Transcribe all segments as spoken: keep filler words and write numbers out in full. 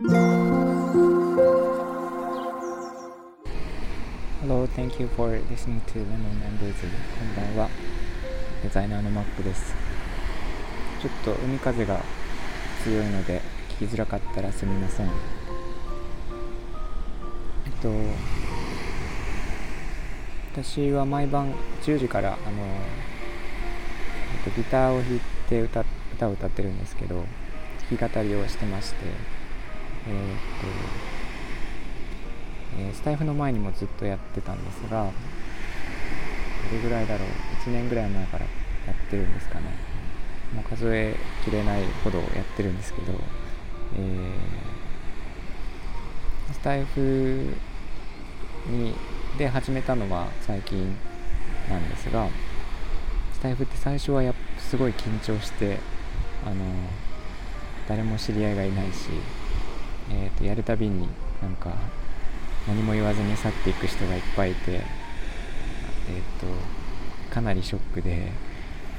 Hello, thank you for listening to Lemon and Busy. こんばんは、デザイナーのマックです。ちょっと海風が強いので聞きづらかったらすみません。えっと、私は毎晩じゅうじからあのギターを弾いて 歌, 歌を歌ってるんですけど、弾き語りをしてまして、えーっとえー、スタイフの前にもずっとやってたんですが、どれぐらいだろう、いちねんぐらい前からやってるんですかね。もう数えきれないほどやってるんですけど、えー、スタイフにで始めたのは最近なんですが、スタイフって最初はやっぱすごい緊張して、あのー、誰も知り合いがいないし、えー、とやるたびになんか何も言わずに去っていく人がいっぱいいて、えー、とかなりショックで、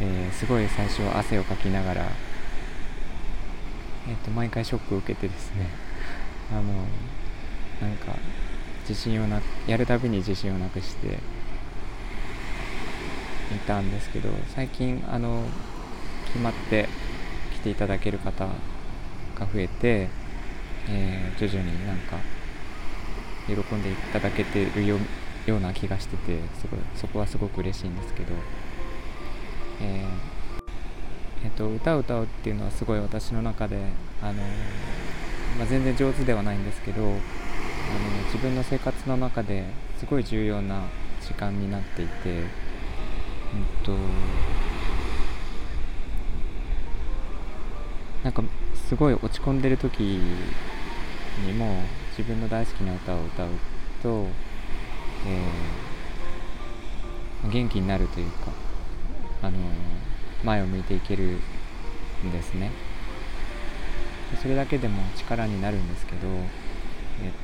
えー、すごい最初は汗をかきながら、えー、と毎回ショックを受けてですね、あのなんか自信をなやるたびに自信をなくしていたんですけど、最近あの決まって来ていただける方が増えて、えー、徐々になんか喜んでいただけてる よ, ような気がしてて、すごいそこはすごく嬉しいんですけど、えーえー、と歌を歌うっていうのはすごい私の中で、あのーまあ、全然上手ではないんですけど、あのー、自分の生活の中ですごい重要な時間になっていて、うんとなんかすごい落ち込んでる時にも自分の大好きな歌を歌うと、えー、元気になるというか、あのー、前を向いていけるんですね。それだけでも力になるんですけど、えっ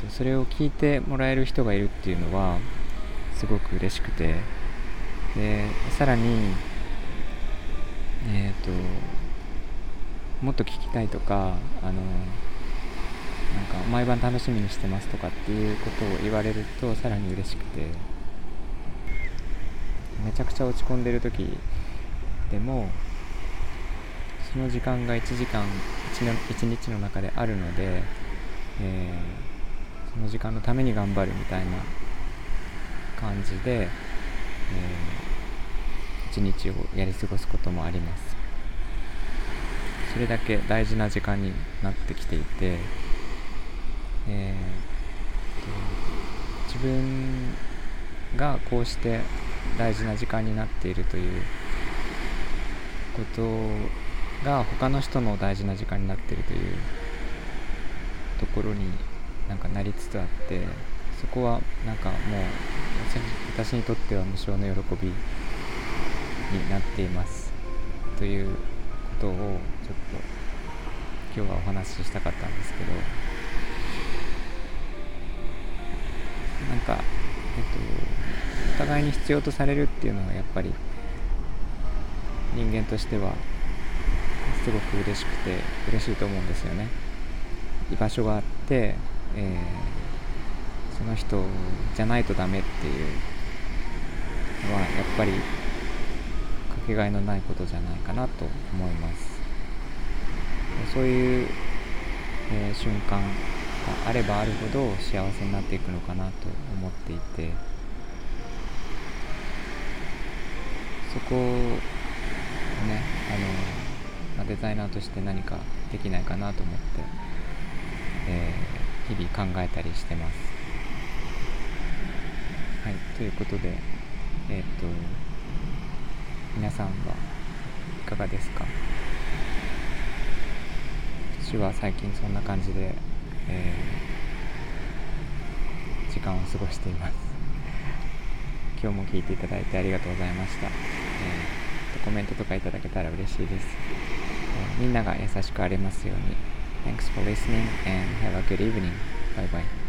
と、それを聞いてもらえる人がいるっていうのはすごく嬉しくて、でさらにえっともっと聞きたいとか、あのなんか毎晩楽しみにしてますとかっていうことを言われるとさらに嬉しくて、めちゃくちゃ落ち込んでる時でもその時間がいちじかんいちにちの中であるので、えー、その時間のために頑張るみたいな感じで、えー、いちにちをやり過ごすこともあります。それだけ大事な時間になってきていて、えー、自分がこうして大事な時間になっているということが他の人の大事な時間になっているというところになんかなりつつあって、そこはなんかもう私にとっては無償の喜びになっていますということをちょっと今日はお話ししたかったんですけど、なんか、えっと、お互いに必要とされるっていうのはやっぱり人間としてはすごく嬉しくて嬉しいと思うんですよね。居場所があって、えー、その人じゃないとダメっていうのはやっぱりかけがえのないことじゃないかなと思います。そういう、えー、瞬間があればあるほど幸せになっていくのかなと思っていて、そこをね、あの、まあ、デザイナーとして何かできないかなと思って、えー、日々考えたりしてます。はい、ということでえー、っと皆さんはいかがですか？私は最近そんな感じで、えー、時間を過ごしています。今日も聞いていただいてありがとうございました。えー、コメントとかいただけたら嬉しいです。えー、みんなが優しくありますように。Thanks for listening and have a good evening. Bye bye.